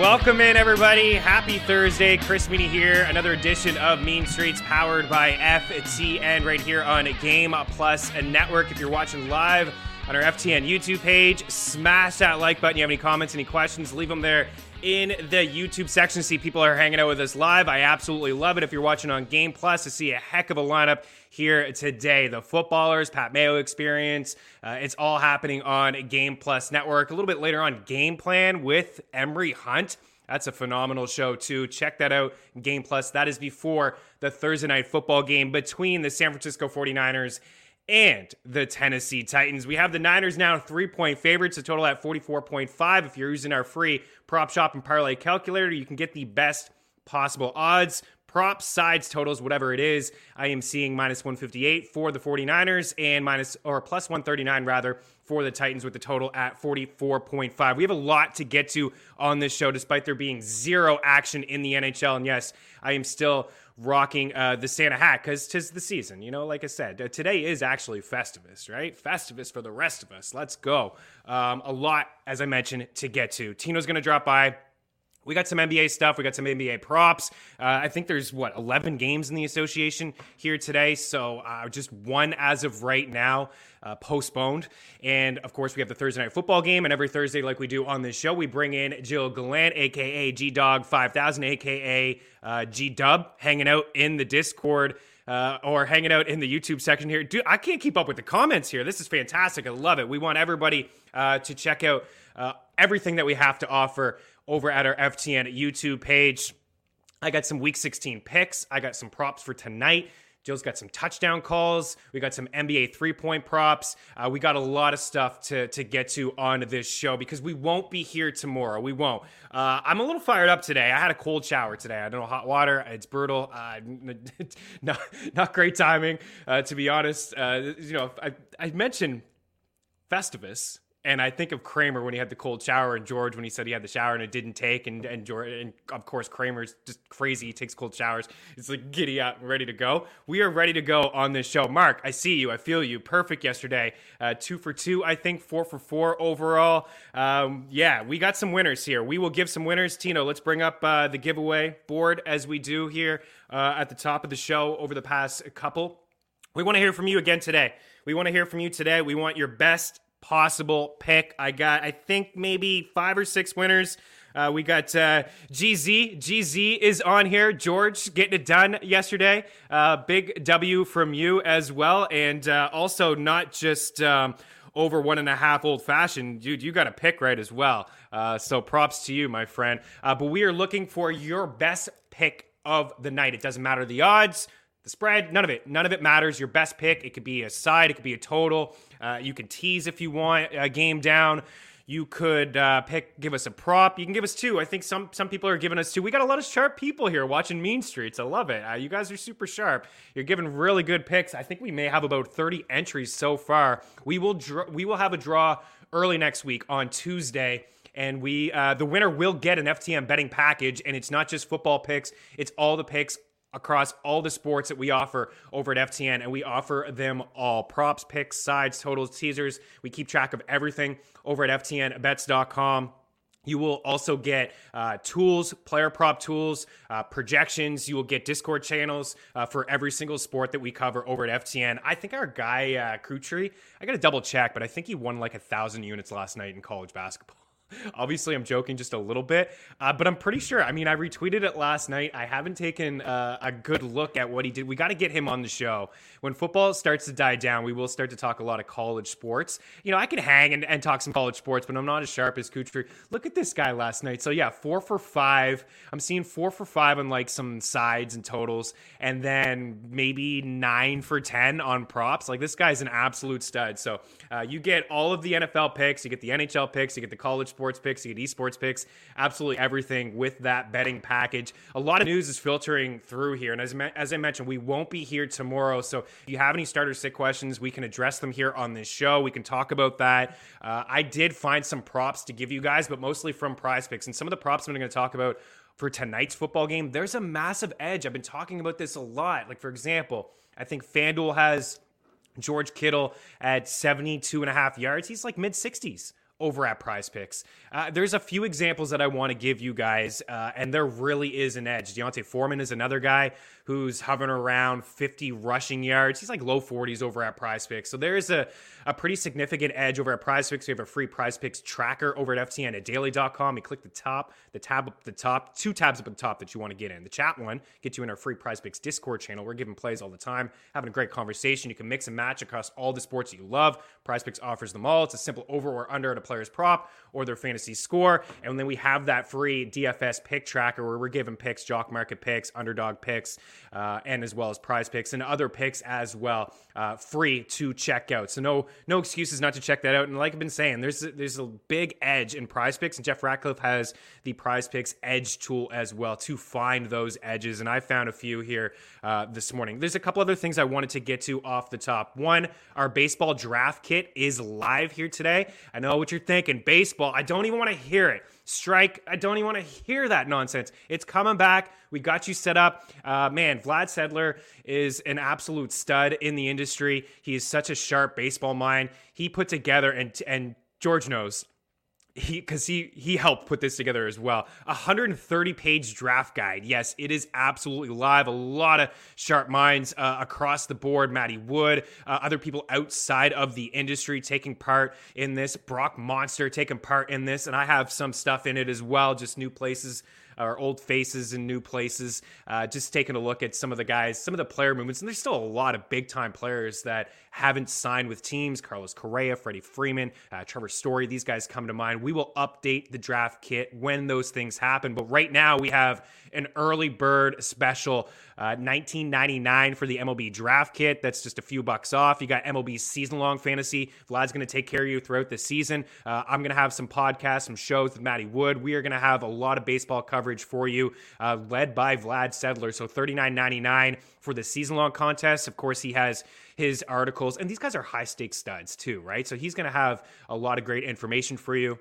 Welcome in, everybody. Happy Thursday. Chris Meaney here. Another edition of Mean Streets powered by FTN right here on Game Plus Network. If you're watching live on our FTN YouTube page, smash that like button. You have any comments, any questions, leave them there in the YouTube section. See, people are hanging out with us live. I absolutely love it. If you're watching on Game Plus, to see a heck of a lineup here today. The Footballers, Pat Mayo Experience, it's all happening on Game Plus Network. A little bit later on, Game Plan with Emery Hunt. That's a phenomenal show, too. Check that out, Game Plus. That is before the Thursday night football game between the San Francisco 49ers and the Tennessee Titans. We have the Niners now 3-point favorites, a total at 44.5. If you're using our free prop shop and parlay calculator, you can get the best possible odds, props, sides, totals, whatever it is. I am seeing minus 158 for the 49ers and plus 139 rather for the Titans, with the total at 44.5. We have a lot to get to on this show, despite there being zero action in the NHL. And yes, I am still rocking the Santa hat, because 'tis the season. You know, like I said, today is actually Festivus, right? Festivus for the rest of us. Let's go. A lot, as I mentioned, to get to. Tino's going to drop by. We got some NBA stuff. We got some NBA props. I think there's, 11 games in the association here today. So just one as of right now postponed. And, of course, we have the Thursday night football game. And every Thursday, like we do on this show, we bring in Jill Gallant, a.k.a. G-Dog 5000, a.k.a. G-Dub, hanging out in the Discord or hanging out in the YouTube section here. Dude, I can't keep up with the comments here. This is fantastic. I love it. We want everybody to check out everything that we have to offer over at our FTN YouTube page. I got some Week 16 picks. I got some props for tonight. Jill's got some touchdown calls. We got some NBA three-point props. We got a lot of stuff to get to on this show, because we won't be here tomorrow. We won't. I'm a little fired up today. I had a cold shower today. I don't know, hot water. It's brutal. Not great timing, to be honest. I mentioned Festivus, and I think of Kramer when he had the cold shower, and George when he said he had the shower and it didn't take. And George, and of course, Kramer's just crazy. He takes cold showers. It's like, giddy up, ready to go. We are ready to go on this show. Mark, I see you. I feel you. Perfect yesterday. 2 for 2, I think. 4 for 4 overall. We got some winners here. We will give some winners. Tino, let's bring up the giveaway board as we do here at the top of the show over the past couple. We want to hear from you again today. We want your best possible pick. I got, I think, maybe 5 or 6 winners. We got GZ. GZ is on here. George getting it done yesterday. Big W from you as well. And also not just over 1.5 old fashioned. Dude, you got a pick right as well. So props to you, my friend. But we are looking for your best pick of the night. It doesn't matter the odds, the spread, none of it. None of it matters. Your best pick. It could be a side. It could be a total. You can tease if you want a game down. You could give us a prop. You can give us 2. I think some people are giving us 2. We got a lot of sharp people here watching Mean Streets. I love it. You guys are super sharp. You're giving really good picks. I think we may have about 30 entries so far. We will have a draw early next week on Tuesday. And we the winner will get an FTM betting package. And it's not just football picks. It's all the picks across all the sports that we offer over at FTN, and we offer them all. Props, picks, sides, totals, teasers. We keep track of everything over at FTNBets.com. You will also get tools, player prop tools, projections. You will get Discord channels for every single sport that we cover over at FTN. I think our guy, Kutri, I got to double check, but I think he won like 1,000 units last night in college basketball. Obviously, I'm joking just a little bit, but I'm pretty sure. I mean, I retweeted it last night. I haven't taken a good look at what he did. We got to get him on the show. When football starts to die down, we will start to talk a lot of college sports. You know, I can hang and talk some college sports, but I'm not as sharp as Kutri. Look at this guy last night. So, yeah, 4 for 5. I'm seeing 4 for 5 on, like, some sides and totals, and then maybe 9 for 10 on props. Like, this guy's an absolute stud. So, you get all of the NFL picks. You get the NHL picks. You get the college sports picks, you get esports picks, absolutely everything with that betting package. A lot of news is filtering through here, and as I mentioned, we won't be here tomorrow, so if you have any starter sit questions, we can address them here on this show. We can talk about that. I did find some props to give you guys, but mostly from PrizePicks, and some of the props I'm going to talk about for tonight's football game, there's a massive edge. I've been talking about this a lot. Like, for example, I think FanDuel has George Kittle at 72.5 yards. He's like mid-60s over at PrizePicks. There's a few examples that I want to give you guys, and there really is an edge. D'Onta Foreman is another guy who's hovering around 50 rushing yards. He's like low 40s over at PrizePicks. So there is a pretty significant edge over at PrizePicks. We have a free PrizePicks tracker over at FTN at daily.com. You click the tab up the top, two tabs up at the top that you want to get in. The chat one gets you in our free PrizePicks Discord channel. We're giving plays all the time, having a great conversation. You can mix and match across all the sports that you love. PrizePicks offers them all. It's a simple over or under at a player's prop or their fantasy score. And then we have that free DFS pick tracker where we're giving picks, jock market picks, underdog picks, and as well as PrizePicks and other picks as well, free to check out. So no excuses not to check that out. And like I've been saying, there's a big edge in PrizePicks, and Jeff Ratcliffe has the PrizePicks edge tool as well to find those edges. And I found a few here this morning. There's a couple other things I wanted to get to off the top. One, our baseball draft kit is live here today. I know what you're thinking, baseball. I don't even want to hear it. Strike. I don't even want to hear that nonsense. It's coming back. We got you set up. Man, Vlad Sedler is an absolute stud in the industry. He is such a sharp baseball mind. He put together, and George knows, because he helped put this together as well, 130-page draft guide. Yes, it is absolutely live. A lot of sharp minds across the board. Matty Wood, other people outside of the industry taking part in this. Brock Monster taking part in this. And I have some stuff in it as well, just new places or old faces in new places, just taking a look at some of the guys, some of the player movements. And there's still a lot of big-time players that haven't signed with teams. Carlos Correa, Freddie Freeman, Trevor Story, these guys come to mind. We will update the draft kit when those things happen. But right now, we have an early bird special, $19.99 for the MLB draft kit. That's just a few bucks off. You got MLB season-long fantasy. Vlad's going to take care of you throughout the season. I'm going to have some podcasts, some shows with Matty Wood. We are going to have a lot of baseball coverage for you, led by Vlad Sedler. So $39.99 for the season-long contest. Of course, he has his articles, and these guys are high-stakes studs too, right? So he's going to have a lot of great information for you.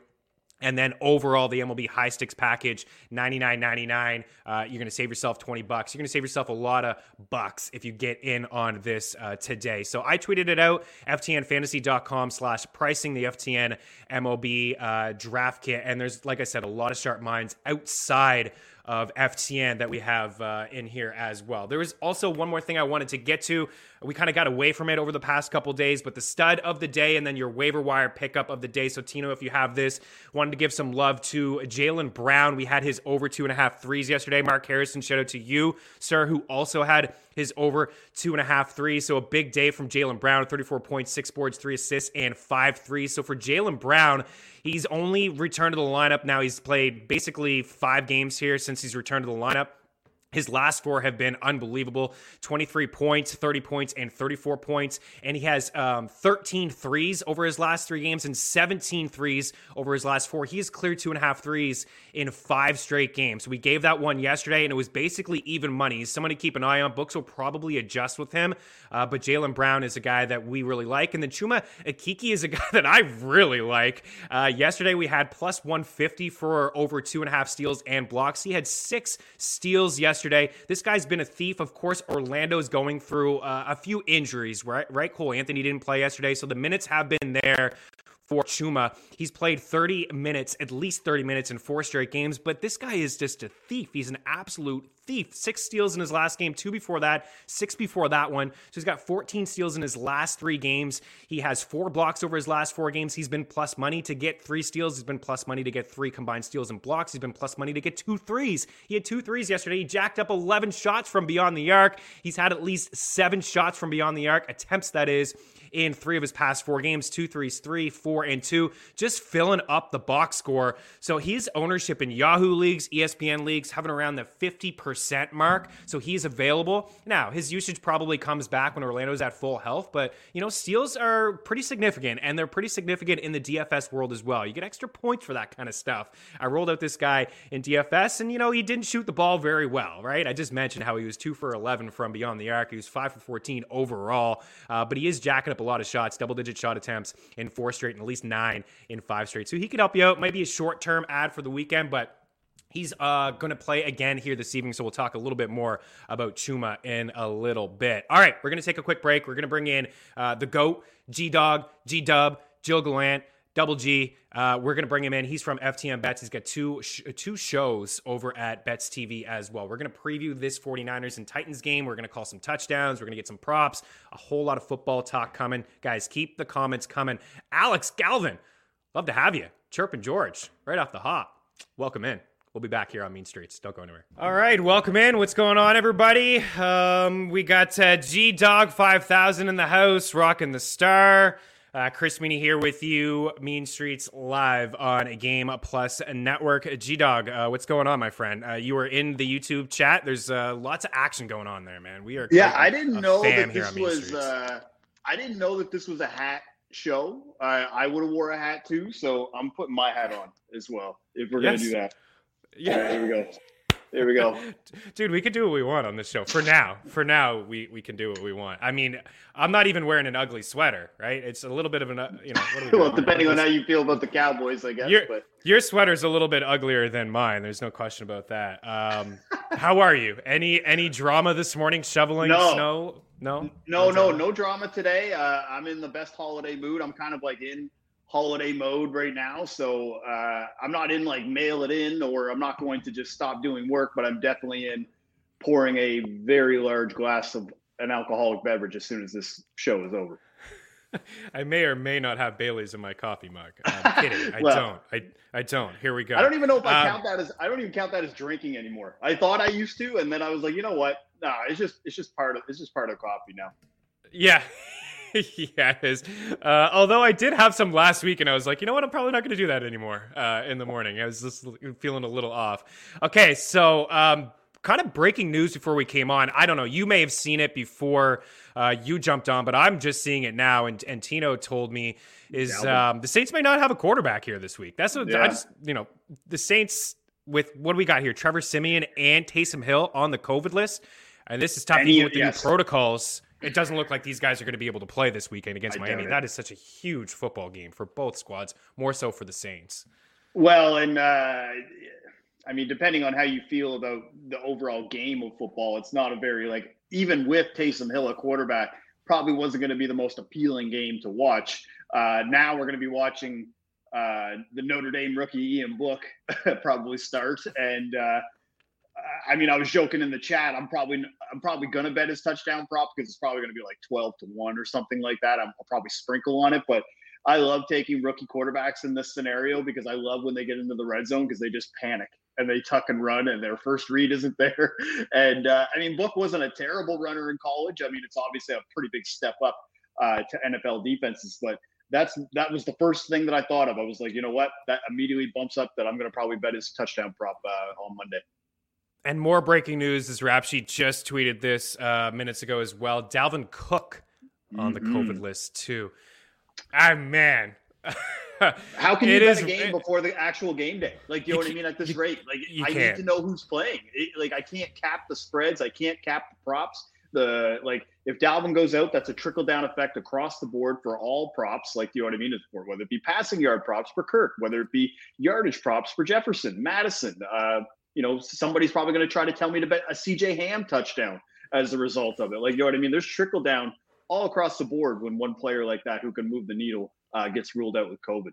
And then overall, the MLB High Sticks package, $99.99. You're going to save yourself $20. You're going to save yourself a lot of bucks if you get in on this today. So I tweeted it out, ftnfantasy.com/pricing, the FTN MLB draft kit. And there's, like I said, a lot of sharp minds outside of FTN that we have in here as well. There was also one more thing I wanted to get to. We kind of got away from it over the past couple days, but the stud of the day and then your waiver wire pickup of the day. So Tino, if you have this, wanted to give some love to Jaylen Brown. We had his over 2.5 threes yesterday. Mark Harrison, shout out to you, sir, who also had his over 2.5 threes. So a big day from Jaylen Brown, 34 points, 6 boards, 3 assists, and 5 threes. So for Jaylen Brown, he's only returned to the lineup now. He's played basically 5 games here since he's returned to the lineup. His last 4 have been unbelievable, 23 points, 30 points, and 34 points. And he has 13 threes over his last 3 games and 17 threes over his last 4. He has cleared 2.5 threes in 5 straight games. We gave that one yesterday, and it was basically even money. He's someone to keep an eye on. Books will probably adjust with him, but Jaylen Brown is a guy that we really like. And then Chuma Okeke is a guy that I really like. Yesterday, we had plus 150 for over 2.5 steals and blocks. He had 6 steals yesterday. This guy's been a thief. Of course, Orlando's going through a few injuries, right? Cole Anthony didn't play yesterday, so the minutes have been there for Chuma. He's played 30 minutes, at least 30 minutes in four straight games, but this guy is just a thief. He's an absolute thief. 6 steals in his last game, 2 before that, 6 before that one. So he's got 14 steals in his last 3 games. He has 4 blocks over his last 4 games. He's been plus money to get 3 steals. He's been plus money to get 3 combined steals and blocks. He's been plus money to get 2 threes. He had 2 threes yesterday. He jacked up 11 shots from beyond the arc. He's had at least 7 shots from beyond the arc, attempts that is, in 3 of his past 4 games, 2 threes, 3, 4, and 2, just filling up the box score. So his ownership in Yahoo leagues, ESPN leagues, having around the 50% mark. So he's available. Now, his usage probably comes back when Orlando's at full health, but you know, steals are pretty significant, and they're pretty significant in the DFS world as well. You get extra points for that kind of stuff. I rolled out this guy in DFS, and you know, he didn't shoot the ball very well, right? I just mentioned how he was 2 for 11 from beyond the arc. He was 5 for 14 overall, but he is jacking up a lot of shots, double-digit shot attempts in 4 straight and at least 9 in 5 straight. So he could help you out. Might be a short-term ad for the weekend, but he's going to play again here this evening, so we'll talk a little bit more about Chuma in a little bit. All right, we're going to take a quick break. We're going to bring in the GOAT, G-Dog, G-Dub, Jill Gallant, Double G. We're going to bring him in. He's from FTM Bets. He's got two shows over at Bets TV as well. We're going to preview this 49ers and Titans game. We're going to call some touchdowns. We're going to get some props. A whole lot of football talk coming. Guys, keep the comments coming. Alex Galvin, love to have you. Chirpin' George, right off the hop. Welcome in. We'll be back here on Mean Streets. Don't go anywhere. All right, welcome in. What's going on, everybody? We got G-Dog 5000 in the house, rocking the star. Chris Meaney here with you, Mean Streets live on Game Plus Network. G-Dog, what's going on, my friend? You were in the YouTube chat. There's lots of action going on there, man. We are I didn't know that this was a hat show. I would have wore a hat too, so I'm putting my hat on as well if we're gonna do that. Yeah, right, There we go. Dude, we can do what we want on this show. For now, we can do what we want. I mean, I'm not even wearing an ugly sweater, right? It's a little bit of an, you know. What are we well, depending on how you feel about the Cowboys, I guess. Your sweater's a little bit uglier than mine. There's no question about that. How are you? Any drama this morning? Shoveling snow? No drama today. I'm in the best holiday mood. I'm kind of like in holiday mode right now, so I'm not in like mail it in, or I'm not going to just stop doing work, but I'm definitely in pouring a very large glass of an alcoholic beverage as soon as this show is over. I may or may not have Bailey's in my coffee mug. I'm kidding. I don't. Here we go. I don't even know if I count that as. I don't even count that as drinking anymore. I thought I used to, and then I was like, you know what? Nah, it's just part of coffee now. Yeah. Yeah, it is. Although I did have some last week, and I was like, you know what? I'm probably not going to do that anymore in the morning. I was just feeling a little off. Okay, so kind of breaking news before we came on. I don't know. You may have seen it before you jumped on, but I'm just seeing it now. And Tino told me the Saints may not have a quarterback here this week. The Saints with what do we got here? Trevor Simeon and Taysom Hill on the COVID list. And this is tough even with the new protocols. It doesn't look like these guys are going to be able to play this weekend against Miami. That is such a huge football game for both squads, more so for the Saints. Well, and I mean, depending on how you feel about the overall game of football, it's not a very, like, even with Taysom Hill at quarterback, probably wasn't going to be the most appealing game to watch. Now we're going to be watching the Notre Dame rookie Ian Book probably start, and I mean, I was joking in the chat. I'm probably gonna bet his touchdown prop because it's probably gonna be like 12 to 1 or something like that. I'll probably sprinkle on it, but I love taking rookie quarterbacks in this scenario because I love when they get into the red zone because they just panic and they tuck and run and their first read isn't there. And I mean, Book wasn't a terrible runner in college. I mean, it's obviously a pretty big step up to NFL defenses, but that was the first thing that I thought of. I was like, you know what? That immediately bumps up that I'm gonna probably bet his touchdown prop on Monday. And more breaking news is Rapsheet just tweeted this minutes ago as well. Dalvin Cook on the COVID list too. Ah, man. How can you bet a game before the actual game day? Like, you know what I mean? At this rate, like I need to know who's playing. I can't cap the spreads. I can't cap the props. If Dalvin goes out, that's a trickle down effect across the board for all props. Like, you know what I mean? Whether it be passing yard props for Kirk, whether it be yardage props for Jefferson, Madison, you know, somebody's probably going to try to tell me to bet a CJ Ham touchdown as a result of it. Like, you know what I mean? There's trickle down all across the board when one player like that who can move the needle gets ruled out with COVID.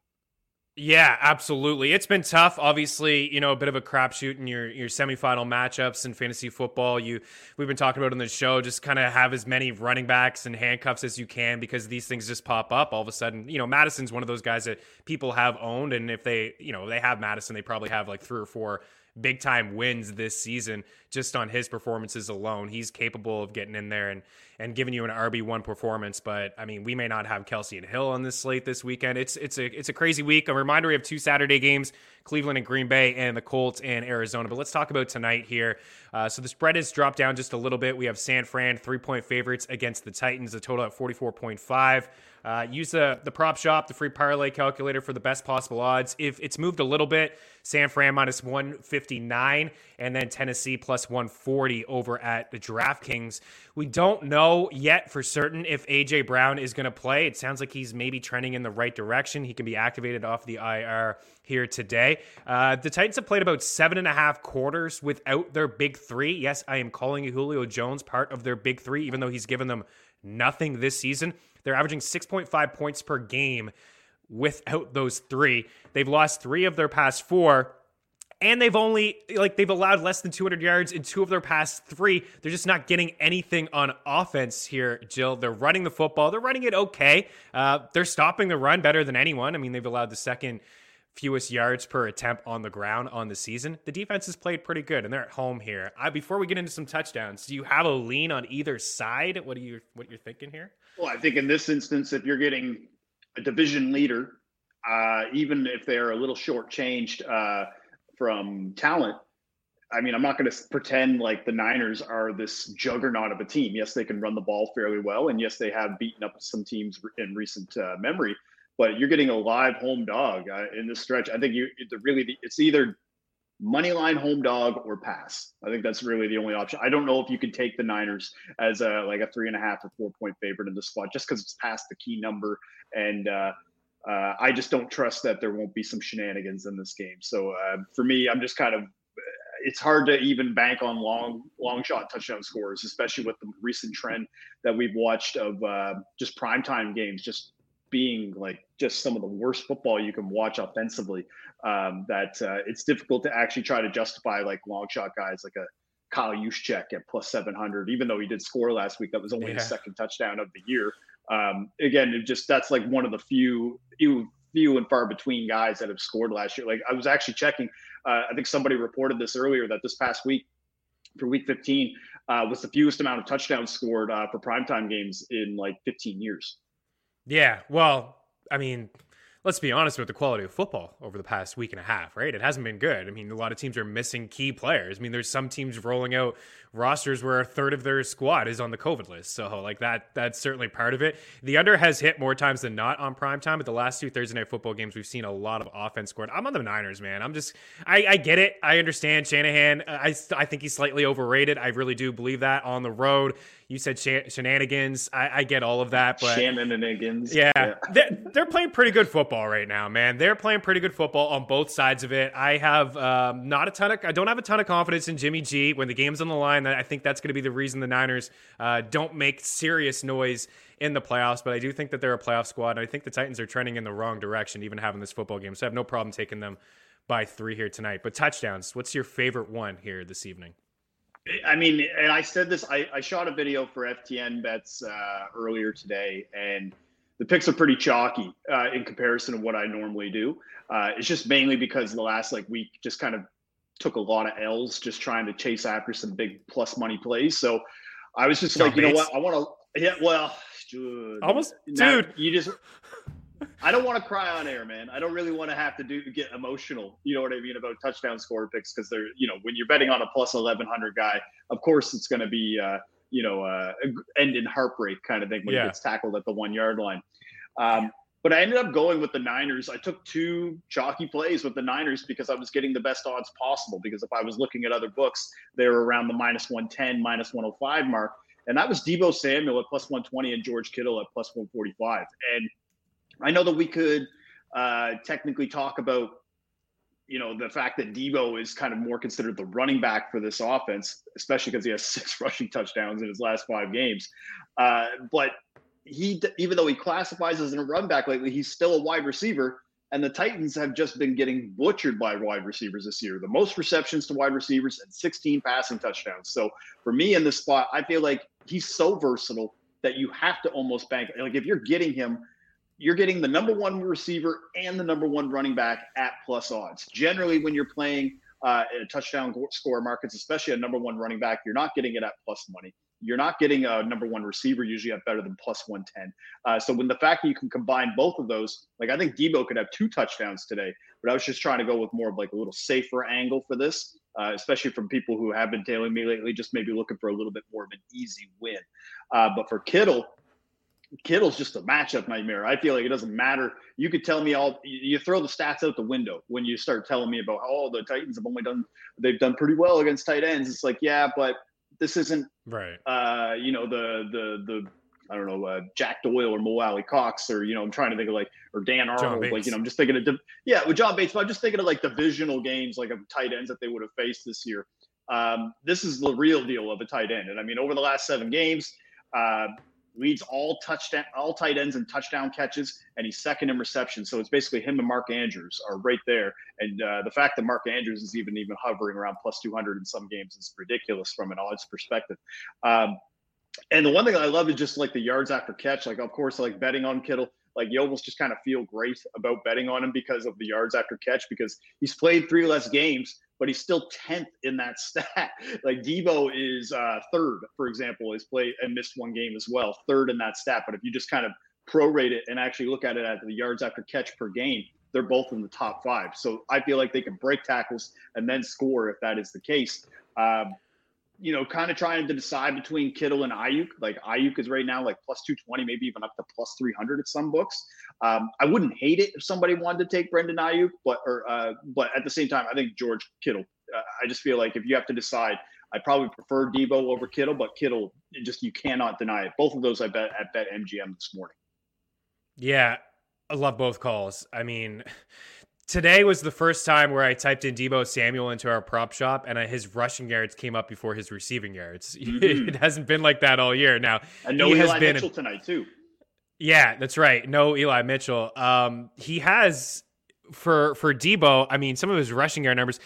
Yeah, absolutely. It's been tough. Obviously, you know, a bit of a crapshoot in your semifinal matchups in fantasy football. We've been talking about on the show, just kind of have as many running backs and handcuffs as you can, because these things just pop up all of a sudden. You know, Madison's one of those guys that people have owned, and if they, you know, they have Madison, they probably have like 3 or 4 big time wins this season just on his performances alone. He's capable of getting in there and giving you an RB1 performance. But I mean, we may not have Kelsey and Hill on this slate this weekend. It's a crazy week. A reminder, we have 2 Saturday games, Cleveland and Green Bay, and the Colts and Arizona. But let's talk about tonight here. So the spread has dropped down just a little bit. We have San Fran 3-point favorites against the Titans, the total at 44.5. Use the prop shop, the free parlay calculator for the best possible odds. If it's moved a little bit, San Fran minus 159, and then Tennessee plus 140 over at the DraftKings. We don't know yet for certain if A.J. Brown is going to play. It sounds like he's maybe trending in the right direction. He can be activated off the IR here today. The Titans have played about 7.5 quarters without their big three. Yes, I am calling Julio Jones part of their big three, even though he's given them nothing this season. They're averaging 6.5 points per game without those three. They've lost 3 of their past 4, and they've allowed less than 200 yards in 2 of their past 3. They're just not getting anything on offense here, Jill. They're running the football. They're running it okay. They're stopping the run better than anyone. I mean, they've allowed the second fewest yards per attempt on the ground on the season. The defense has played pretty good, and they're at home here. Before we get into some touchdowns, do you have a lean on either side? What you're thinking here? Well, I think in this instance, if you're getting a division leader, even if they're a little shortchanged from talent, I mean, I'm not going to pretend like the Niners are this juggernaut of a team. Yes, they can run the ball fairly well, and yes, they have beaten up some teams in recent memory. But you're getting a live home dog in this stretch. I think it's either money line home dog or pass. I think that's really the only option. I don't know if you can take the Niners as a 3.5 or 4 point favorite in this spot, just because it's past the key number. And I just don't trust that there won't be some shenanigans in this game. So for me, I'm just kind of, it's hard to even bank on long shot touchdown scores, especially with the recent trend that we've watched of just primetime games, just being like just some of the worst football you can watch offensively, that it's difficult to actually try to justify like long shot guys like a Kyle Juszczyk at plus 700, even though he did score last week. That was only his second touchdown of the year. Again, it just, that's like one of the few and far between guys that have scored last year. Like I was actually checking, I think somebody reported this earlier, that this past week for week 15 was the fewest amount of touchdowns scored for primetime games in like 15 years. Yeah, well, I mean, let's be honest with the quality of football over the past week and a half, right? It hasn't been good. I mean, a lot of teams are missing key players. I mean, there's some teams rolling out rosters where a third of their squad is on the COVID list. So like that's certainly part of it. The under has hit more times than not on primetime, but the last 2 Thursday night football games, we've seen a lot of offense scored. I'm on the Niners, man. I'm just, I get it. I understand Shanahan. I think he's slightly overrated. I really do believe that on the road. You said shenanigans. I get all of that, but shenanigans. Yeah. They're playing pretty good football right now, man. They're playing pretty good football on both sides of it. I have I don't have a ton of confidence in Jimmy G when the game's on the line. I think that's going to be the reason the Niners don't make serious noise in the playoffs, but I do think that they're a playoff squad, and I think the Titans are trending in the wrong direction, even having this football game. So I have no problem taking them by 3 here tonight. But touchdowns, what's your favorite one here this evening? I mean, and I said this, I shot a video for FTN Bets earlier today, and the picks are pretty chalky in comparison to what I normally do. It's just mainly because the last week just kind of took a lot of L's just trying to chase after some big plus money plays. So I was just you know what? I want to, I don't want to cry on air, man. I don't really want to have to get emotional, you know what I mean, about touchdown score picks, because they're, you know, when you're betting on a plus 1,100 guy, of course it's going to be, end in heartbreak kind of thing when he gets tackled at the 1-yard line. But I ended up going with the Niners. I took 2 chalky plays with the Niners because I was getting the best odds possible, because if I was looking at other books, they were around the minus 110, minus 105 mark. And that was Debo Samuel at plus 120 and George Kittle at plus 145. And I know that we could technically talk about, you know, the fact that Debo is kind of more considered the running back for this offense, especially because he has 6 rushing touchdowns in his last 5 games. But even though he classifies as a run back lately, he's still a wide receiver. And the Titans have just been getting butchered by wide receivers this year. The most receptions to wide receivers and 16 passing touchdowns. So for me in this spot, I feel like he's so versatile that you have to almost bank. Like if you're getting him, you're getting the number one receiver and the number one running back at plus odds. Generally, when you're playing a touchdown score markets, especially a number one running back, you're not getting it at plus money. You're not getting a number one receiver usually at better than plus 110. So when the fact that you can combine both of those, like I think Debo could have two touchdowns today, but I was just trying to go with more of like a little safer angle for this, especially from people who have been tailing me lately, just maybe looking for a little bit more of an easy win. But for Kittle's just a matchup nightmare. I feel like it doesn't matter. You could tell me all, you throw the stats out the window when you start telling me about, oh, the Titans have only done, they've done pretty well against tight ends. It's like, yeah, but this isn't right. Jack Doyle or Mo Alley Cox or, you know, I'm trying to think of like, or Dan Arnold, like, you know, I'm just thinking of, with John Bates, but I'm just thinking of like divisional games, like of tight ends that they would have faced this year. This is the real deal of a tight end. And I mean, over the last seven games, leads all tight ends in touchdown catches, and he's second in reception. So it's basically him and Mark Andrews are right there. And the fact that Mark Andrews is even hovering around plus 200 in some games is ridiculous from an odds perspective. And the one thing I love is just like the yards after catch. Like, of course, like betting on Kittle, like you almost just kind of feel great about betting on him because of the yards after catch, because he's played three less games, but he's still 10th in that stat. Like Debo is third, for example, has played and missed one game as well, third in that stat. But if you just kind of prorate it and actually look at it at the yards after catch per game, they're both in the top five. So I feel like they can break tackles and then score if that is the case. Kind of trying to decide between Kittle and Aiyuk. Like Aiyuk is right now like plus 220, maybe even up to plus 300 at some books. I wouldn't hate it if somebody wanted to take Brandon Aiyuk, but at the same time, I think George Kittle. I just feel like if you have to decide, I probably prefer Debo over Kittle, but Kittle just you cannot deny it. Both of those I bet at BetMGM this morning. Yeah, I love both calls. I mean. Today was the first time where I typed in Debo Samuel into our prop shop, and his rushing yards came up before his receiving yards. Mm-hmm. It hasn't been like that all year. Now, and no Eli Mitchell tonight too. Yeah, that's right. No Eli Mitchell. He has for Debo. I mean, some of his rushing yard numbers.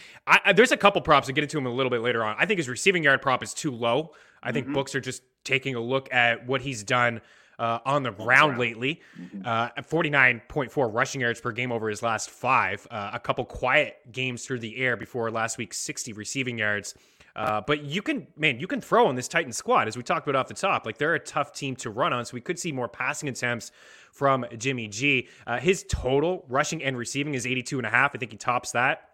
There's a couple props. I'll get into him a little bit later on. I think his receiving yard prop is too low. I think books are just taking a look at what he's done. On the ground lately, 49.4 rushing yards per game over his last five, a couple quiet games through the air before last week's 60 receiving yards. But you can throw on this Titans squad, as we talked about off the top, like they're a tough team to run on. So we could see more passing attempts from Jimmy G. His total rushing and receiving is 82.5. I think he tops that.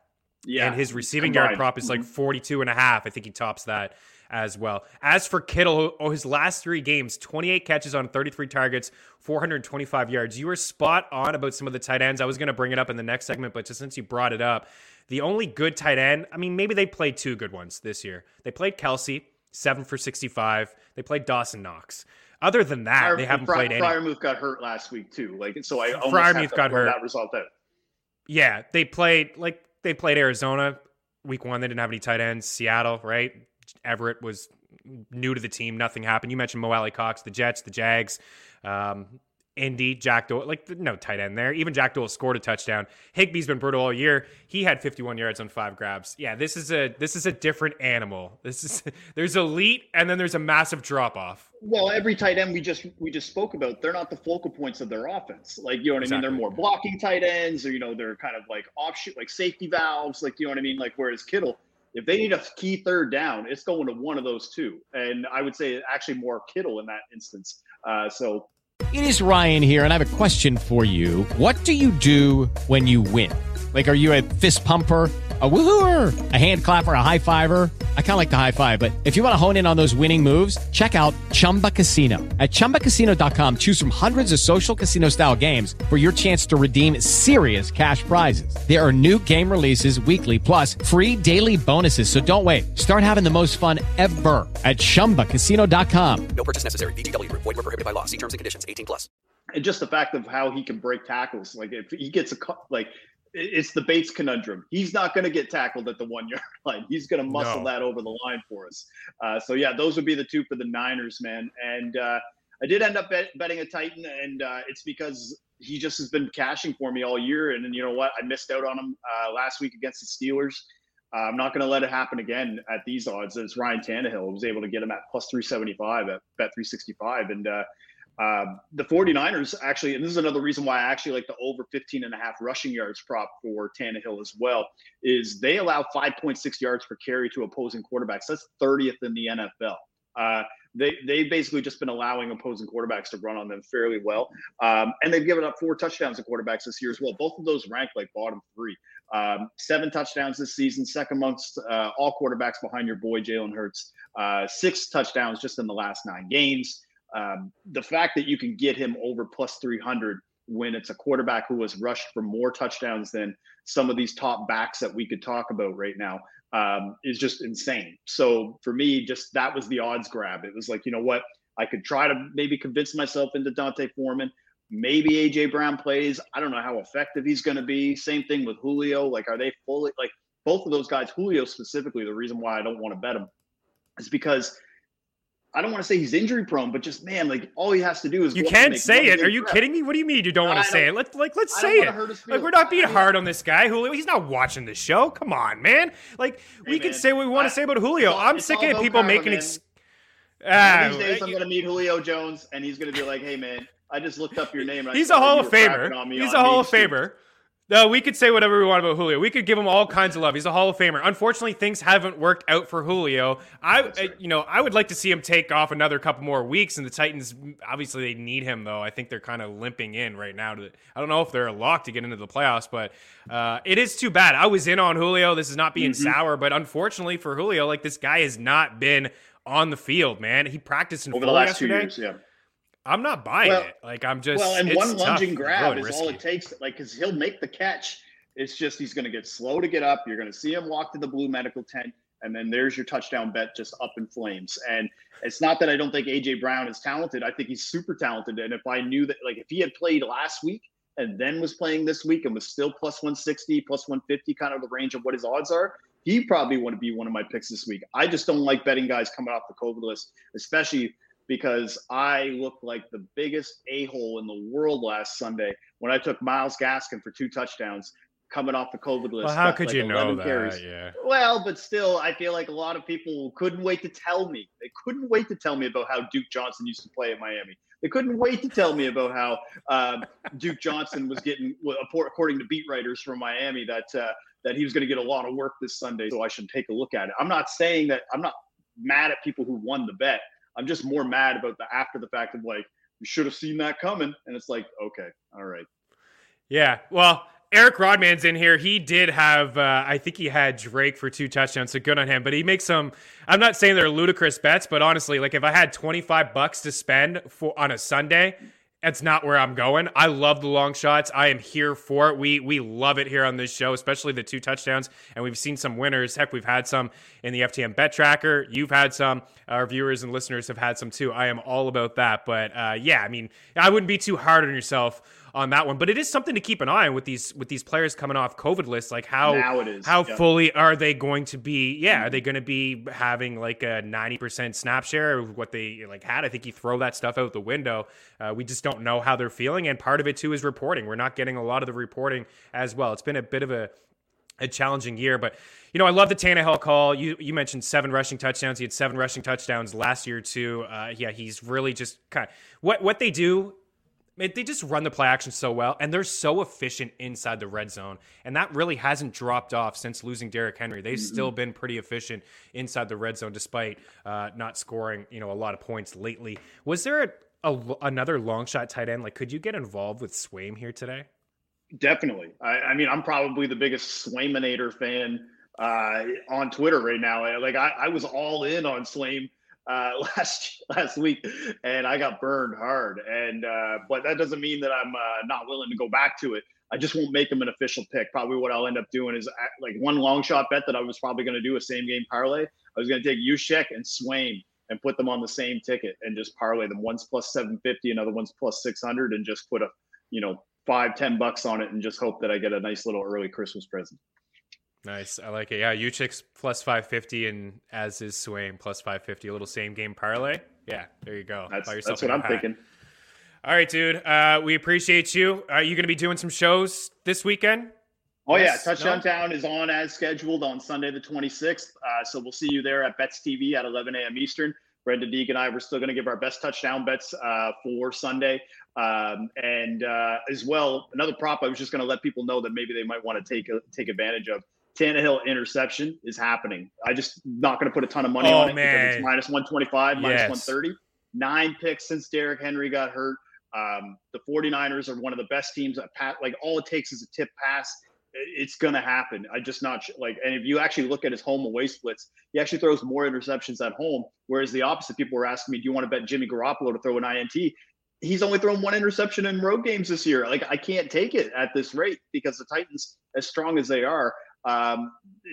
Yeah. And his receiving yard prop is like 42.5. I think he tops that as well. As for Kittle, his last three games, 28 catches on 33 targets, 425 yards. You were spot on about some of the tight ends. I was going to bring it up in the next segment, but just since you brought it up, the only good tight end, I mean, maybe they played two good ones this year. They played Kelsey, 7 for 65. They played Dawson Knox. Other than that, they haven't played any. Fryermuth got hurt last week too. Like, and so I almost have to got hurt. That result out. Yeah, they played Arizona week one. They didn't have any tight ends. Seattle, right? Everett was new to the team. Nothing happened. You mentioned Mo Alley Cox, the Jets, the Jags, Indy, Jack Doyle. Like, no tight end there. Even Jack Doyle scored a touchdown. Higbee's been brutal all year. He had 51 yards on 5 grabs. Yeah, this is a different animal. There's elite, and then there's a massive drop off. Well, every tight end we just spoke about, they're not the focal points of their offense. Like, you know what I mean? They're more blocking tight ends, or, you know, they're kind of like offshoot, like safety valves, like, you know what I mean? Like, whereas Kittle, if they need a key third down, it's going to one of those two. And I would say actually more Kittle in that instance. So it is Ryan here, and I have a question for you. What do you do when you win? Like, are you a fist pumper, a woohooer, a hand clapper, a high fiver? I kind of like the high five, but if you want to hone in on those winning moves, check out Chumba Casino. At ChumbaCasino.com, choose from hundreds of social casino style games for your chance to redeem serious cash prizes. There are new game releases weekly, plus free daily bonuses. So don't wait. Start having the most fun ever at ChumbaCasino.com. No purchase necessary. VGW. Void where prohibited by law. See terms and conditions. 18+. And just the fact of how he can break tackles. Like, if he gets a cut, like, it's the Bates conundrum. He's not going to get tackled at the 1 yard line. He's going to muscle that over the line for us. So yeah, those would be the two for the Niners, man. And I did end up betting a Titan, and it's because he just has been cashing for me all year. And then, you know what? I missed out on him last week against the Steelers. I'm not going to let it happen again at these odds. It's Ryan Tannehill. I was able to get him at plus 375 at bet 365. And the 49ers actually, and this is another reason why I actually like the over 15.5 rushing yards prop for Tannehill as well, is they allow 5.6 yards per carry to opposing quarterbacks. That's 30th in the NFL. They've basically just been allowing opposing quarterbacks to run on them fairly well. And they've given up 4 touchdowns to quarterbacks this year as well. Both of those rank like bottom 3. 7 touchdowns this season, second amongst all quarterbacks behind your boy Jalen Hurts. 6 touchdowns just in the last 9 games. The fact that you can get him over plus 300 when it's a quarterback who was rushed for more touchdowns than some of these top backs that we could talk about right now is just insane. So for me, just that was the odds grab. It was like, you know what? I could try to maybe convince myself into D'Onta Foreman. Maybe A.J. Brown plays. I don't know how effective he's going to be. Same thing with Julio. Like, are they fully – like, both of those guys, Julio specifically, the reason why I don't want to bet him is because – I don't want to say he's injury prone, but just, man, like all he has to do is. You can't say it. Are you kidding me? What do you mean you don't want to say it? Let's say it. Like, we're not being hard on this guy, Julio. He's not watching the show. Come on, man. Like, we can say what we want to say about Julio. I'm sick of people making excuses. These days, I'm going to meet Julio Jones, and he's going to be like, "Hey, man, I just looked up your name." He's a Hall of Famer. He's a Hall of Famer. No, we could say whatever we want about Julio. We could give him all kinds of love. He's a Hall of Famer. Unfortunately, things haven't worked out for Julio. I would like to see him take off another couple more weeks. And the Titans, obviously, they need him though. I think they're kind of limping in right now. I don't know if they're a lock to get into the playoffs, but it is too bad. I was in on Julio. This is not being sour, but unfortunately for Julio, like this guy has not been on the field, man. He practiced in over the last 2 years. Yeah. I'm not buying it. Like, I'm just. Well, and one lunging grab is all it takes. Like, because he'll make the catch. It's just he's going to get slow to get up. You're going to see him walk to the blue medical tent. And then there's your touchdown bet just up in flames. And it's not that I don't think A.J. Brown is talented. I think he's super talented. And if I knew that, like, if he had played last week and then was playing this week and was still plus 160, plus 150, kind of the range of what his odds are, he probably wouldn't be one of my picks this week. I just don't like betting guys coming off the COVID list, especially because I looked like the biggest a-hole in the world last Sunday when I took Myles Gaskin for 2 touchdowns coming off the COVID list. Well, how could you know that? Carries. Yeah. Well, but still, I feel like a lot of people couldn't wait to tell me. They couldn't wait to tell me about how Duke Johnson used to play at Miami. They couldn't wait to tell me about how Duke Johnson was getting, according to beat writers from Miami, that he was going to get a lot of work this Sunday, so I should take a look at it. I'm not saying that – I'm not mad at people who won the bet. I'm just more mad about the after the fact of like, you should have seen that coming. And it's like, okay, all right. Yeah. Well, Eric Rodman's in here. He did have, I think he had Drake for 2 touchdowns. So good on him, but he makes some, I'm not saying they're ludicrous bets, but honestly, like if I had $25 to spend on a Sunday, that's not where I'm going. I love the long shots. I am here for it. We love it here on this show, especially the 2 touchdowns. And we've seen some winners. Heck, we've had some in the FTM Bet Tracker. You've had some. Our viewers and listeners have had some too. I am all about that. But yeah, I mean, I wouldn't be too hard on yourself on that one. But it is something to keep an eye on with these players coming off COVID lists. Like how fully are they going to be? Yeah, are they going to be having like a 90% snap share of what they like had? I think you throw that stuff out the window. We just don't know how they're feeling, and part of it too is reporting. We're not getting a lot of the reporting as well. It's been a bit of a challenging year, but you know, I love the Tannehill call. You mentioned 7 rushing touchdowns. He had 7 rushing touchdowns last year too. Yeah, he's really just kind of what they do. They just run the play action so well, and they're so efficient inside the red zone. And that really hasn't dropped off since losing Derrick Henry. They've still been pretty efficient inside the red zone, despite not scoring, you know, a lot of points lately. Was there another long shot tight end? Like, could you get involved with Swaim here today? Definitely. I mean, I'm probably the biggest Swaiminator fan on Twitter right now. Like, I was all in on Swaim last week, and I got burned hard, and but that doesn't mean that I'm not willing to go back to it. I just won't make him an official pick. Probably what I'll end up doing is like one long shot bet that I was probably going to do a same game parlay. I was going to take Juszczyk and Swaim and put them on the same ticket and just parlay them. One's plus 750, another one's plus 600, and just put a $5-10 on it and just hope that I get a nice little early Christmas present. Nice. I like it. Yeah, Juszczyk's plus 550 and as is Swaim plus 550. A little same game parlay. Yeah, there you go. That's what I'm thinking. All right, dude. We appreciate you. Are you going to be doing some shows this weekend? Oh, yes? Yeah. Touchdown Town is on as scheduled on Sunday the 26th. So we'll see you there at Bets TV at 11 a.m. Eastern. Brendan Deeg and I, we're still going to give our best touchdown bets for Sunday. As well, another prop I was just going to let people know that maybe they might want to take advantage of. Tannehill interception is happening. I just not going to put a ton of money on it because it's minus 125, minus 130. 9 picks since Derrick Henry got hurt. The 49ers are one of the best teams. All it takes is a tip pass. It's going to happen. And if you actually look at his home away splits, he actually throws more interceptions at home. Whereas the opposite, people were asking me, do you want to bet Jimmy Garoppolo to throw an INT? He's only thrown 1 interception in road games this year. I can't take it at this rate because the Titans, as strong as they are,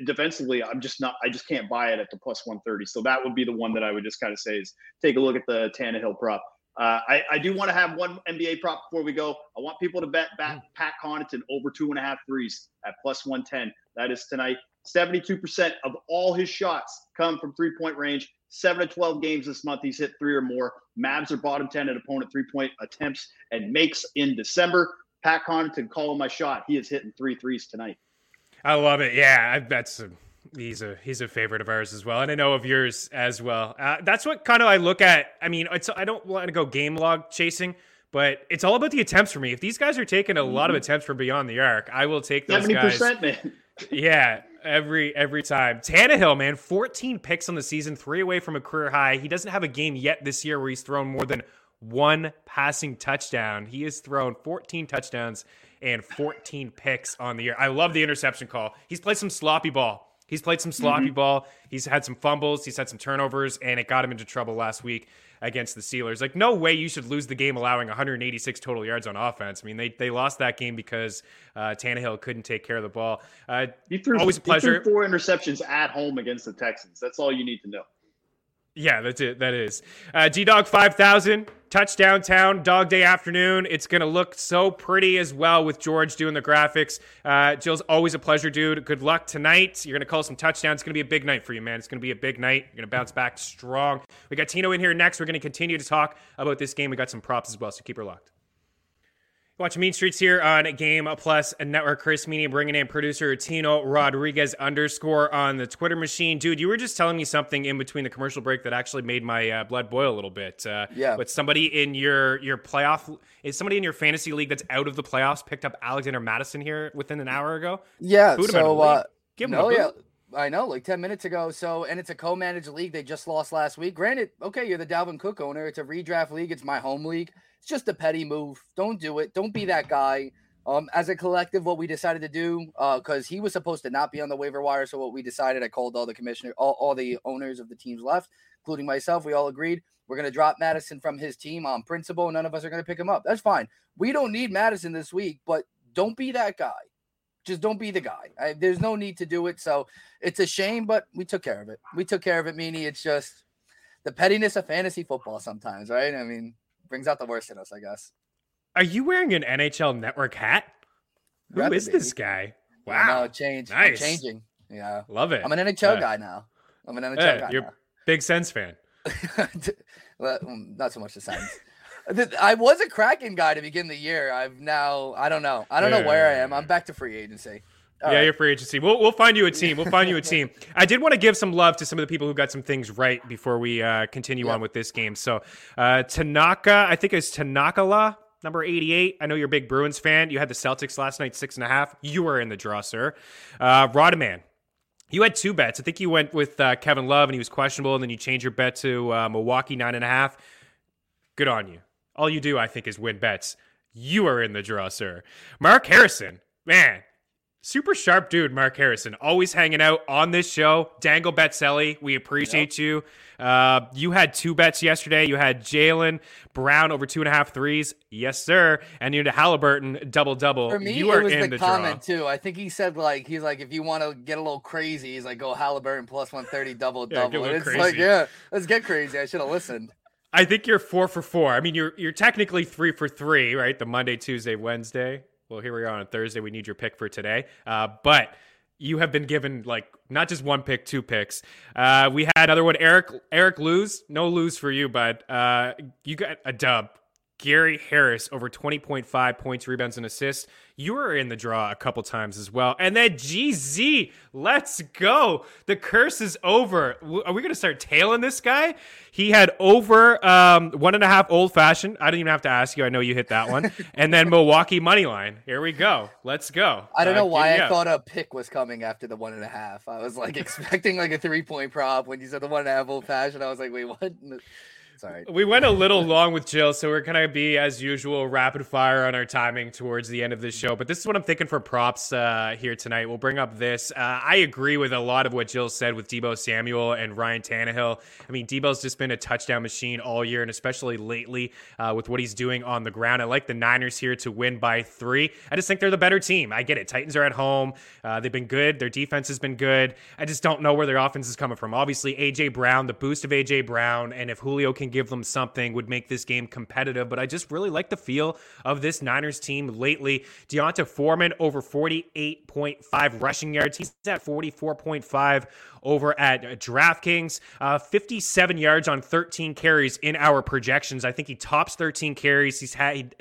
defensively, I just can't buy it at the plus 130. So that would be the one that I would just kind of say is take a look at the Tannehill prop. I do want to have one NBA prop before we go. I want people to bet Pat Connaughton over 2.5 threes at plus 110. That is tonight. 72% of all his shots come from 3-point range. 7 of 12 games this month, he's hit 3 or more. Mavs are bottom 10 at opponent 3-point attempts and makes in December. Pat Connaughton calling my shot. He is hitting 3 threes tonight. I love it. Yeah, that's he's a favorite of ours as well, and I know of yours as well. That's what kind of I look at. I mean, I don't want to go game log chasing, but it's all about the attempts for me. If these guys are taking a lot of attempts from beyond the arc, I will take those 70%, guys. 70%, man. Yeah, every time. Tannehill, man, 14 picks on the season, 3 away from a career high. He doesn't have a game yet this year where he's thrown more than 1 passing touchdown. He has thrown 14 touchdowns and 14 picks on the year. I love the interception call. He's played some sloppy ball. He's had some fumbles. He's had some turnovers, and it got him into trouble last week against the Steelers. No way you should lose the game allowing 186 total yards on offense. I mean, they lost that game because Tannehill couldn't take care of the ball. Always a pleasure. He threw 4 interceptions at home against the Texans. That's all you need to know. Yeah, that's it. That is. G-Dog 5000, Touchdown Town, Dog Day afternoon. It's going to look so pretty as well with George doing the graphics. Jill's always a pleasure, dude. Good luck tonight. You're going to call some touchdowns. It's going to be a big night for you, man. It's going to be a big night. You're going to bounce back strong. We got Tino in here next. We're going to continue to talk about this game. We got some props as well, so keep her locked. Watch Mean Streets here on Game Plus Network. Chris Meaney bringing in producer Tino Rodriguez _ on the Twitter machine. Dude, you were just telling me something in between the commercial break that actually made my blood boil a little bit. Yeah. But somebody in your fantasy league that's out of the playoffs picked up Alexander Madison here within an hour ago. Yeah. Give him a boot. Yeah. I know, 10 minutes ago. So, and it's a co-managed league. They just lost last week. Granted, okay, you're the Dalvin Cook owner. It's a redraft league. It's my home league. It's just a petty move. Don't do it. Don't be that guy. As a collective, what we decided to do, because he was supposed to not be on the waiver wire. So what we decided, I called all the commissioner, all the owners of the teams left, including myself. We all agreed we're going to drop Madison from his team on principle. None of us are going to pick him up. That's fine. We don't need Madison this week, but don't be that guy. Just don't be the guy. There's no need to do it. So it's a shame, but we took care of it. Meanie. It's just the pettiness of fantasy football sometimes, right? I mean, brings out the worst in us, I guess. Are you wearing an NHL Network hat? Who is this guy? Wow. Yeah, no, change. Nice. I'm changing. Yeah. Love it. I'm an NHL guy now. You're a big Sens fan. Well, not so much the Sens. I was a Kraken guy to begin the year. I don't know. I don't know where I am. I'm back to free agency. All right. You're free agency. We'll find you a team. I did want to give some love to some of the people who got some things right before we continue on with this game. So Tanaka, I think it's Tanakala, number 88. I know you're a big Bruins fan. You had the Celtics last night, 6.5. You were in the draw, sir. Rodman. You had 2 bets. I think you went with Kevin Love, and he was questionable, and then you changed your bet to Milwaukee, 9.5. Good on you. All you do, I think, is win bets. You are in the draw, sir. Mark Harrison, man, super sharp dude, Mark Harrison, always hanging out on this show. Dangle Betselli, we appreciate you. You had 2 bets yesterday. You had Jaylen Brown over 2.5 threes. Yes, sir. And you had Halliburton double-double. For me, you are in the comment, draw. Too. I think he said, if you want to get a little crazy, he's like, go Halliburton plus 130 double-double. And it's crazy. Let's get crazy. I should have listened. I think you're 4 for 4. I mean, you're technically 3 for 3, right? The Monday, Tuesday, Wednesday. Well, here we are on Thursday. We need your pick for today. But you have been given like not just one pick, two picks. We had another one, Eric lose, no lose for you, but you got a dub. Gary Harris over 20.5 points, rebounds, and assists. You were in the draw a couple times as well. And then GZ, let's go. The curse is over. Are we going to start tailing this guy? He had over 1.5 old-fashioned. I didn't even have to ask you. I know you hit that one. And then Milwaukee Moneyline. Here we go. Let's go. I don't know why I thought a pick was coming after the 1.5. I was like expecting like a 3-point prop. When you said the 1.5 old-fashioned, I was like, wait, what? Sorry. We went a little long with Jill, so we're going to be, as usual, rapid fire on our timing towards the end of this show. But this is what I'm thinking for props here tonight. We'll bring up this. I agree with a lot of what Jill said with Debo Samuel and Ryan Tannehill. I mean, Debo's just been a touchdown machine all year, and especially lately with what he's doing on the ground. I like the Niners here to win by 3. I just think they're the better team. I get it. Titans are at home. They've been good. Their defense has been good. I just don't know where their offense is coming from. Obviously, A.J. Brown, the boost of A.J. Brown, and if Julio can give them something, would make this game competitive. But I just really like the feel of this Niners team lately. D'Onta Foreman over 48.5 rushing yards. He's at 44.5 over at DraftKings. 57 yards on 13 carries in our projections. I think he tops 13 carries. He's had,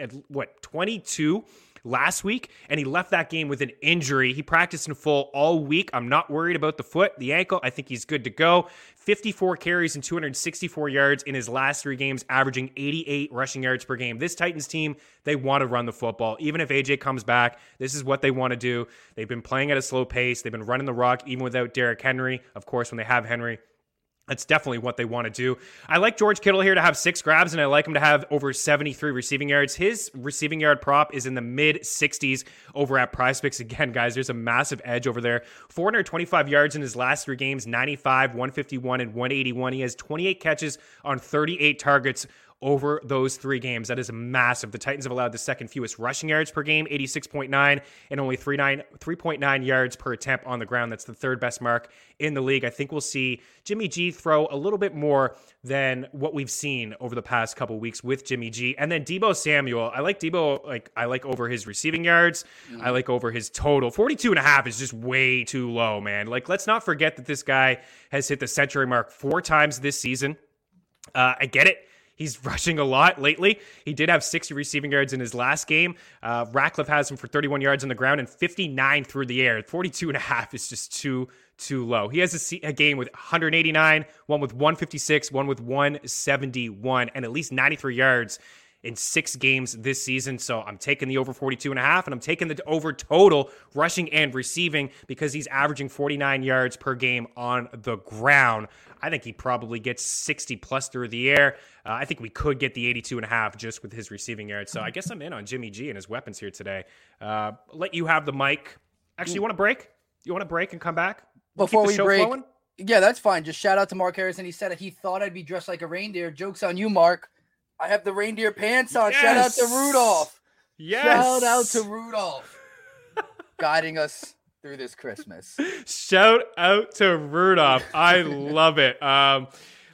22 last week, and he left that game with an injury. He practiced in full all week. I'm not worried about the foot, the ankle. I think he's good to go. 54 carries and 264 yards in his last 3 games, averaging 88 rushing yards per game. This Titans team, they want to run the football. Even if AJ comes back, this is what they want to do. They've been playing at a slow pace. They've been running the rock even without Derrick Henry. Of course, when they have Henry, that's definitely what they want to do. I like George Kittle here to have 6 grabs, and I like him to have over 73 receiving yards. His receiving yard prop is in the mid-60s over at PrizePicks. Again, guys, there's a massive edge over there. 425 yards in his last 3 games, 95, 151, and 181. He has 28 catches on 38 targets over those 3 games. That is massive. The Titans have allowed the second fewest rushing yards per game, 86.9, and only 3.9 yards per attempt on the ground. That's the 3rd best mark in the league. I think we'll see Jimmy G throw a little bit more than what we've seen over the past couple weeks with Jimmy G. And then Debo Samuel. I like Debo. I like over his receiving yards. Mm-hmm. I like over his total. 42.5 is just way too low, man. Like, let's not forget that this guy has hit the century mark 4 times this season. I get it. He's rushing a lot lately. He did have 60 receiving yards in his last game. Ratcliffe has him for 31 yards on the ground and 59 through the air. 42.5 is just too low. He has a game with 189, one with 156, one with 171, and at least 93 yards in 6 games this season. So I'm taking the over 42.5, and I'm taking the over total rushing and receiving because he's averaging 49 yards per game on the ground. I think he probably gets 60 plus through the air. I think we could get the 82.5 just with his receiving yards. So I guess I'm in on Jimmy G and his weapons here today. Let you have the mic. Actually, you want a break? You want a break and come back? Before we break. Flowing? Yeah, that's fine. Just shout out to Mark Harrison. He said he thought I'd be dressed like a reindeer. Joke's on you, Mark. I have the reindeer pants on. Yes. Shout out to Rudolph. Yes. Shout out to Rudolph. Guiding us through this Christmas. Shout out to Rudolph. I love it.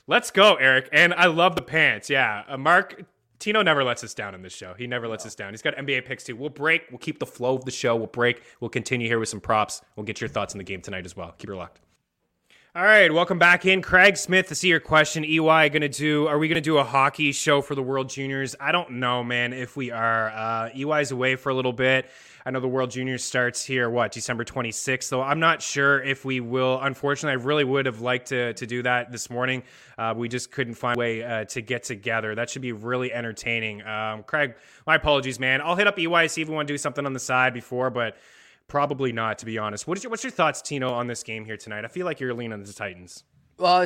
Let's go, Eric. And I love the pants. Yeah. Mark, Tino never lets us down in this show. He never lets us down. He's got NBA picks too. We'll break. We'll keep the flow of the show. We'll break. We'll continue here with some props. We'll get your thoughts on the game tonight as well. Keep it locked. All right, welcome back in. Craig Smith, I see your question. EY, are we going to do a hockey show for the World Juniors? I don't know, man, if we are. EY's away for a little bit. I know the World Juniors starts here, December 26th. So I'm not sure if we will. Unfortunately, I really would have liked to do that this morning. We just couldn't find a way to get together. That should be really entertaining. Craig, my apologies, man. I'll hit up EY, see if we want to do something on the side before, but probably not, to be honest. What's your thoughts, Tino, on this game here tonight? I feel like you're leaning on the Titans.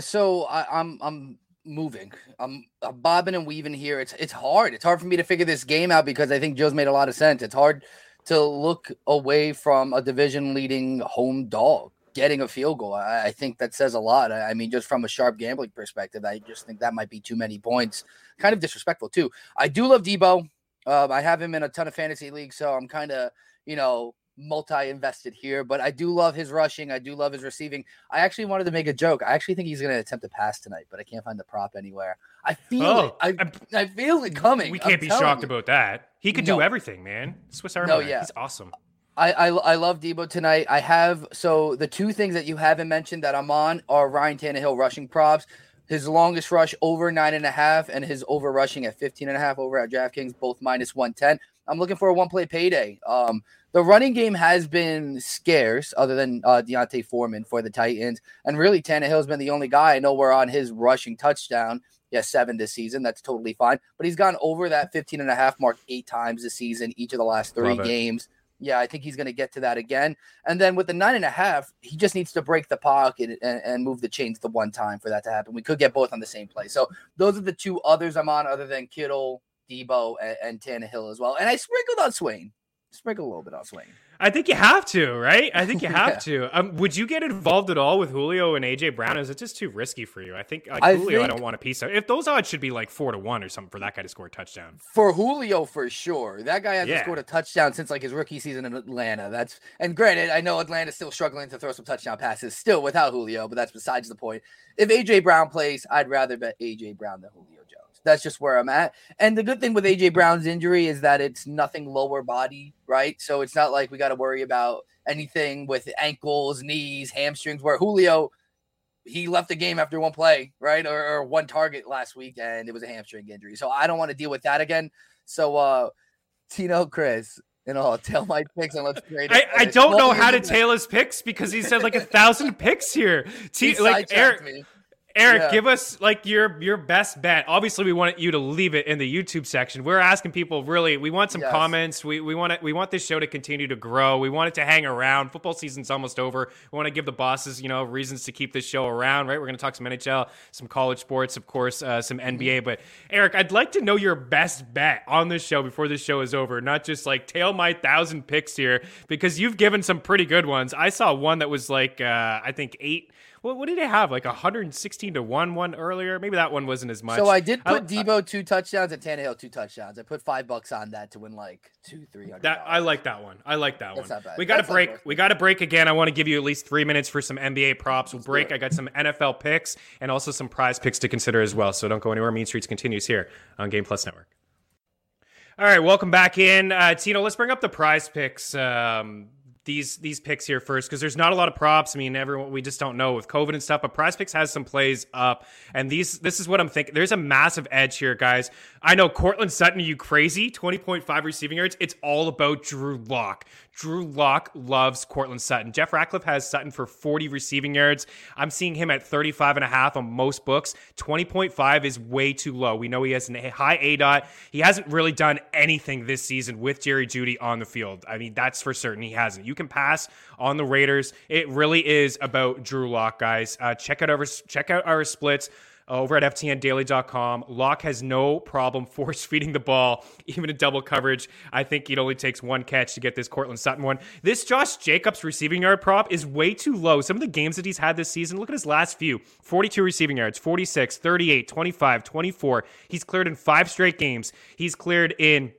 So I'm moving. I'm bobbing and weaving here. It's hard. It's hard for me to figure this game out because I think Joe's made a lot of sense. It's hard to look away from a division-leading home dog getting a field goal. I think that says a lot. I mean, just from a sharp gambling perspective, I just think that might be too many points. Kind of disrespectful, too. I do love Debo. I have him in a ton of fantasy leagues, so I'm kind of, multi-invested here, but I do love his rushing. I do love his receiving. I actually wanted to make a joke. I actually think he's going to attempt a pass tonight, but I can't find the prop anywhere. I feel it. I feel it coming. We can't be shocked about that. He could do everything, man. Swiss Army. No, yeah. He's awesome. I love Debo tonight. I have – so the two things that you haven't mentioned that I'm on are Ryan Tannehill rushing props, his longest rush over 9.5, and his over rushing at 15.5 over at DraftKings, both minus 110. I'm looking for a one-play payday. The running game has been scarce other than D'Onta Foreman for the Titans, and really Tannehill's been the only guy. I know we're on his rushing touchdown. He has 7 this season. That's totally fine. But he's gone over that 15.5 mark 8 times this season, each of the last 3 games. Yeah, I think he's going to get to that again. And then with the 9.5, he just needs to break the pocket and move the chains the one time for that to happen. We could get both on the same play. So those are the two others I'm on other than Kittle, Debo, and Tannehill as well. And I sprinkled on Swaim. Sprinkle a little bit on Swaim. I think you have to, right? I think you have to. Would you get involved at all with Julio and A.J. Brown? Is it just too risky for you? I think Julio, I don't want a piece of. If those odds should be like 4-1 or something for that guy to score a touchdown. For Julio, for sure. That guy hasn't scored a touchdown since like his rookie season in Atlanta. And granted, I know Atlanta's still struggling to throw some touchdown passes still without Julio, but that's besides the point. If A.J. Brown plays, I'd rather bet A.J. Brown than Julio Jones. That's just where I'm at. And the good thing with A.J. Brown's injury is that it's nothing lower body, right? So it's not like we got to worry about anything with ankles, knees, hamstrings, where Julio, he left the game after one play, right? Or one target last week, and it was a hamstring injury. So I don't want to deal with that again. So Tino, Chris, and I'll tail my picks and let's trade. I don't know how to tail his picks because he said like 1,000 picks here. Eric, give us like your best bet. Obviously, we want you to leave it in the YouTube section. We're asking people really. We want some comments. We want this show to continue to grow. We want it to hang around. Football season's almost over. We want to give the bosses, reasons to keep this show around, right? We're going to talk some NHL, some college sports, of course, some NBA. But Eric, I'd like to know your best bet on this show before this show is over. Not just like tail my 1,000 picks here, because you've given some pretty good ones. I saw one that was like I think 8. What did it have? Like 116-1 one earlier? Maybe that one wasn't as much. So I did put Debo 2 touchdowns and Tannehill 2 touchdowns. I put $5 on that to win like $200-$300. I like that one. That's one. Not bad. We got to break again. I want to give you at least 3 minutes for some NBA props. We'll break. I got some NFL picks and also some prize picks to consider as well. So don't go anywhere. Mean Streets continues here on Game Plus Network. All right, welcome back in. Tino, let's bring up the prize picks. These picks here first, because there's not a lot of props. I mean, everyone, we just don't know with COVID and stuff, but PrizePicks has some plays up, and this is what I'm thinking. There's a massive edge here, guys. I know Cortland Sutton, are you crazy? 20.5 receiving yards. It's all about Drew Lock. Drew Lock loves Cortland Sutton. Jeff Ratcliffe has Sutton for 40 receiving yards. I'm seeing him at 35.5 on most books. 20.5 is way too low. We know he has a high ADOT. He hasn't really done anything this season with Jerry Jeudy on the field. I mean, that's for certain. He hasn't. You can pass on the Raiders. It really is about Drew Lock, guys. Check out our splits over at ftndaily.com. Lock has no problem force feeding the ball, even in double coverage. I think it only takes one catch to get this Cortland Sutton one. This Josh Jacobs receiving yard prop is way too low. Some of the games that he's had this season, look at his last few. 42 receiving yards, 46, 38, 25, 24. He's cleared in 5 straight games. He's cleared in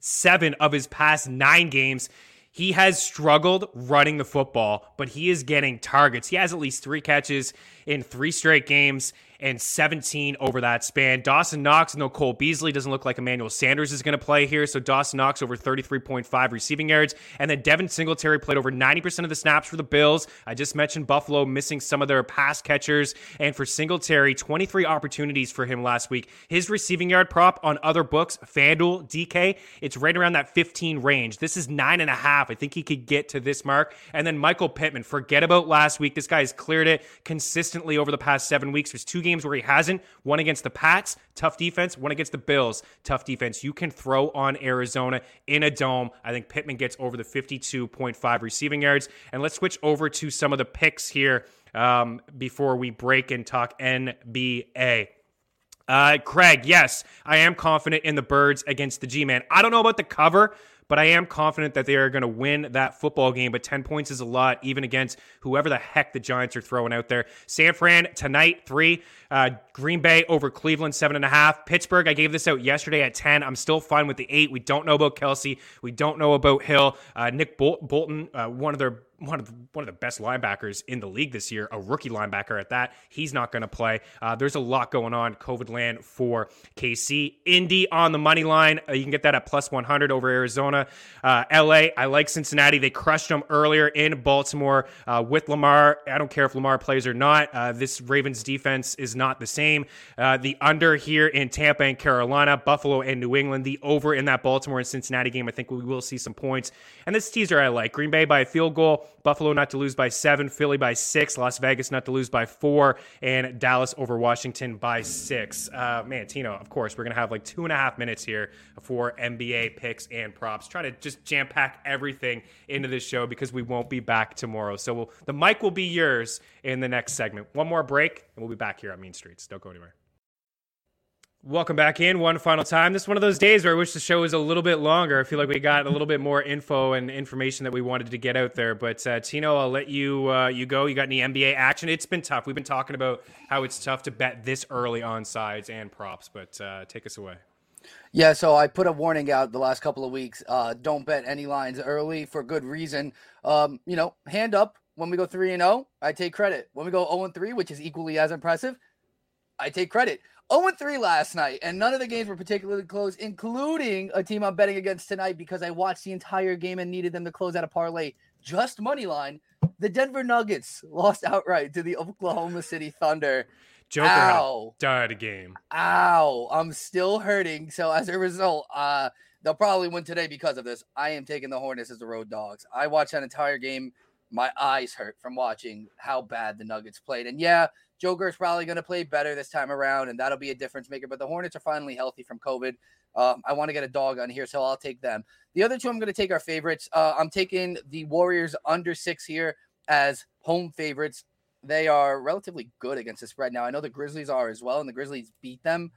7 of his past 9 games. He has struggled running the football, but he is getting targets. He has at least 3 catches in 3 straight games and 17 over that span. Dawson Knox, no Cole Beasley, doesn't look like Emmanuel Sanders is going to play here. So Dawson Knox over 33.5 receiving yards. And then Devin Singletary played over 90% of the snaps for the Bills. I just mentioned Buffalo missing some of their pass catchers. And for Singletary, 23 opportunities for him last week. His receiving yard prop on other books, FanDuel, DK, it's right around that 15 range. This is 9.5. I think he could get to this mark. And then Michael Pittman, forget about last week. This guy has cleared it consistently over the past 7 weeks. There's 2 games where he hasn't. One against the Pats, tough defense. One against the Bills, tough defense. You can throw on Arizona in a dome. I think Pittman gets over the 52.5 receiving yards. And let's switch over to some of the picks here before we break and talk NBA. Craig, yes, I am confident in the Birds against the G-Man. I don't know about the cover, but I am confident that they are going to win that football game. But 10 points is a lot, even against whoever the heck the Giants are throwing out there. San Fran tonight, 3. Green Bay over Cleveland, 7.5. Pittsburgh, I gave this out yesterday at 10. I'm still fine with the 8. We don't know about Kelsey. We don't know about Hill. Nick Bolton, one of their one of the best linebackers in the league this year, a rookie linebacker at that. He's not going to play. There's a lot going on. COVID land for KC. Indy on the money line. You can get that at +100 over Arizona. LA, I like Cincinnati. They crushed them earlier in Baltimore with Lamar. I don't care if Lamar plays or not. This Ravens defense is not the same. The under here in Tampa and Carolina, Buffalo and New England, the over in that Baltimore and Cincinnati game. I think we will see some points. And this teaser I like. Green Bay by a field goal, Buffalo not to lose by 7, Philly by 6, Las Vegas not to lose by 4, and Dallas over Washington by 6. Man, Tino, of course, we're going to have like 2.5 minutes here for NBA picks and props. Try to just jam-pack everything into this show because we won't be back tomorrow. So the mic will be yours in the next segment. One more break, and we'll be back here on Mean Streets. Don't go anywhere. Welcome back in one final time. This is one of those days where I wish the show was a little bit longer. I feel like we got a little bit more info and information that we wanted to get out there. But Tino, I'll let you go. You got any NBA action? It's been tough. We've been talking about how it's tough to bet this early on sides and props, but take us away. Yeah, so I put a warning out the last couple of weeks. Don't bet any lines early for good reason. Hand up. When we go 3-0, I take credit. When we go 0-3, which is equally as impressive, I take credit. 0-3 last night, and none of the games were particularly close, including a team I'm betting against tonight because I watched the entire game and needed them to close out a parlay. Just money line. The Denver Nuggets lost outright to the Oklahoma City Thunder. Joker died a game. Ow. I'm still hurting. So as a result, they'll probably win today because of this. I am taking the Hornets as the road dogs. I watched that entire game. My eyes hurt from watching how bad the Nuggets played. And yeah, Joker is probably going to play better this time around, and that'll be a difference maker. But the Hornets are finally healthy from COVID. I want to get a dog on here, so I'll take them. The other two I'm going to take are favorites. I'm taking the Warriors under 6 here as home favorites. They are relatively good against the spread now. I know the Grizzlies are as well, and the Grizzlies beat them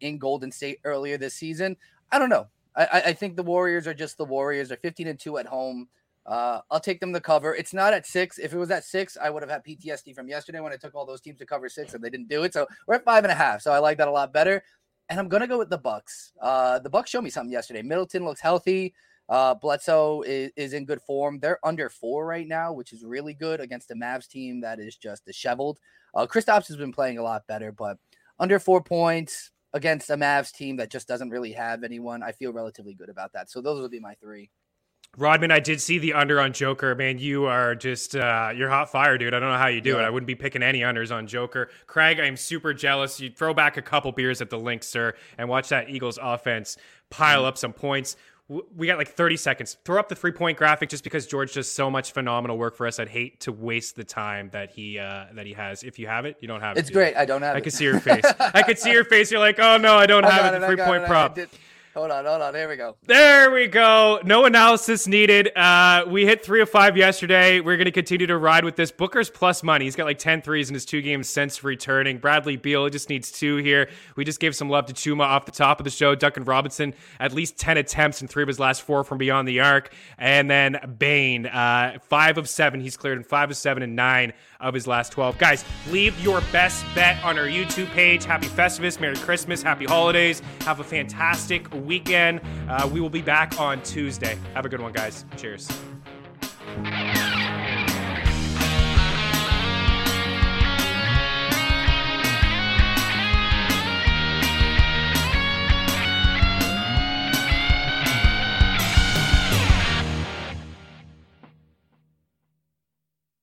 in Golden State earlier this season. I don't know. I think the Warriors are just the Warriors. They're 15-2 at home. I'll take them to cover. It's not at 6. If it was at 6, I would have had PTSD from yesterday when I took all those teams to cover 6 and they didn't do it. So we're at 5.5. So I like that a lot better. And I'm going to go with the Bucks. The Bucks showed me something yesterday. Middleton looks healthy. Bledsoe is in good form. They're under 4 right now, which is really good against the Mavs team that is just disheveled. Kristaps has been playing a lot better, but under 4 points against a Mavs team that just doesn't really have anyone. I feel relatively good about that. So those would be my 3. Rodman, I did see the under on Joker. Man, you are just, you're hot fire, dude. I don't know how you do it. I wouldn't be picking any unders on Joker. Craig, I am super jealous. You throw back a couple beers at the link, sir, and watch that Eagles offense pile up some points. We got like 30 seconds. Throw up the 3-point graphic just because George does so much phenomenal work for us. I'd hate to waste the time that he has. If you have it, you don't have it. It's great. I don't have it. I could see your face. You're like, oh, no, I don't have it. The 3-point prop. Hold on. There we go. No analysis needed. We hit 3 of 5 yesterday. We're going to continue to ride with this. Booker's plus money. He's got like 10 threes in his 2 games since returning. Bradley Beal just needs 2 here. We just gave some love to Chuma off the top of the show. Duncan Robinson, at least 10 attempts in 3 of his last 4 from beyond the arc. And then Bane, 5 of 7. He's cleared in 5 of 7 and 9 of his last 12. Guys, leave your best bet on our YouTube page. Happy Festivus. Merry Christmas. Happy holidays. Have a fantastic weekend. We will be back on Tuesday. Have a good one, guys. Cheers.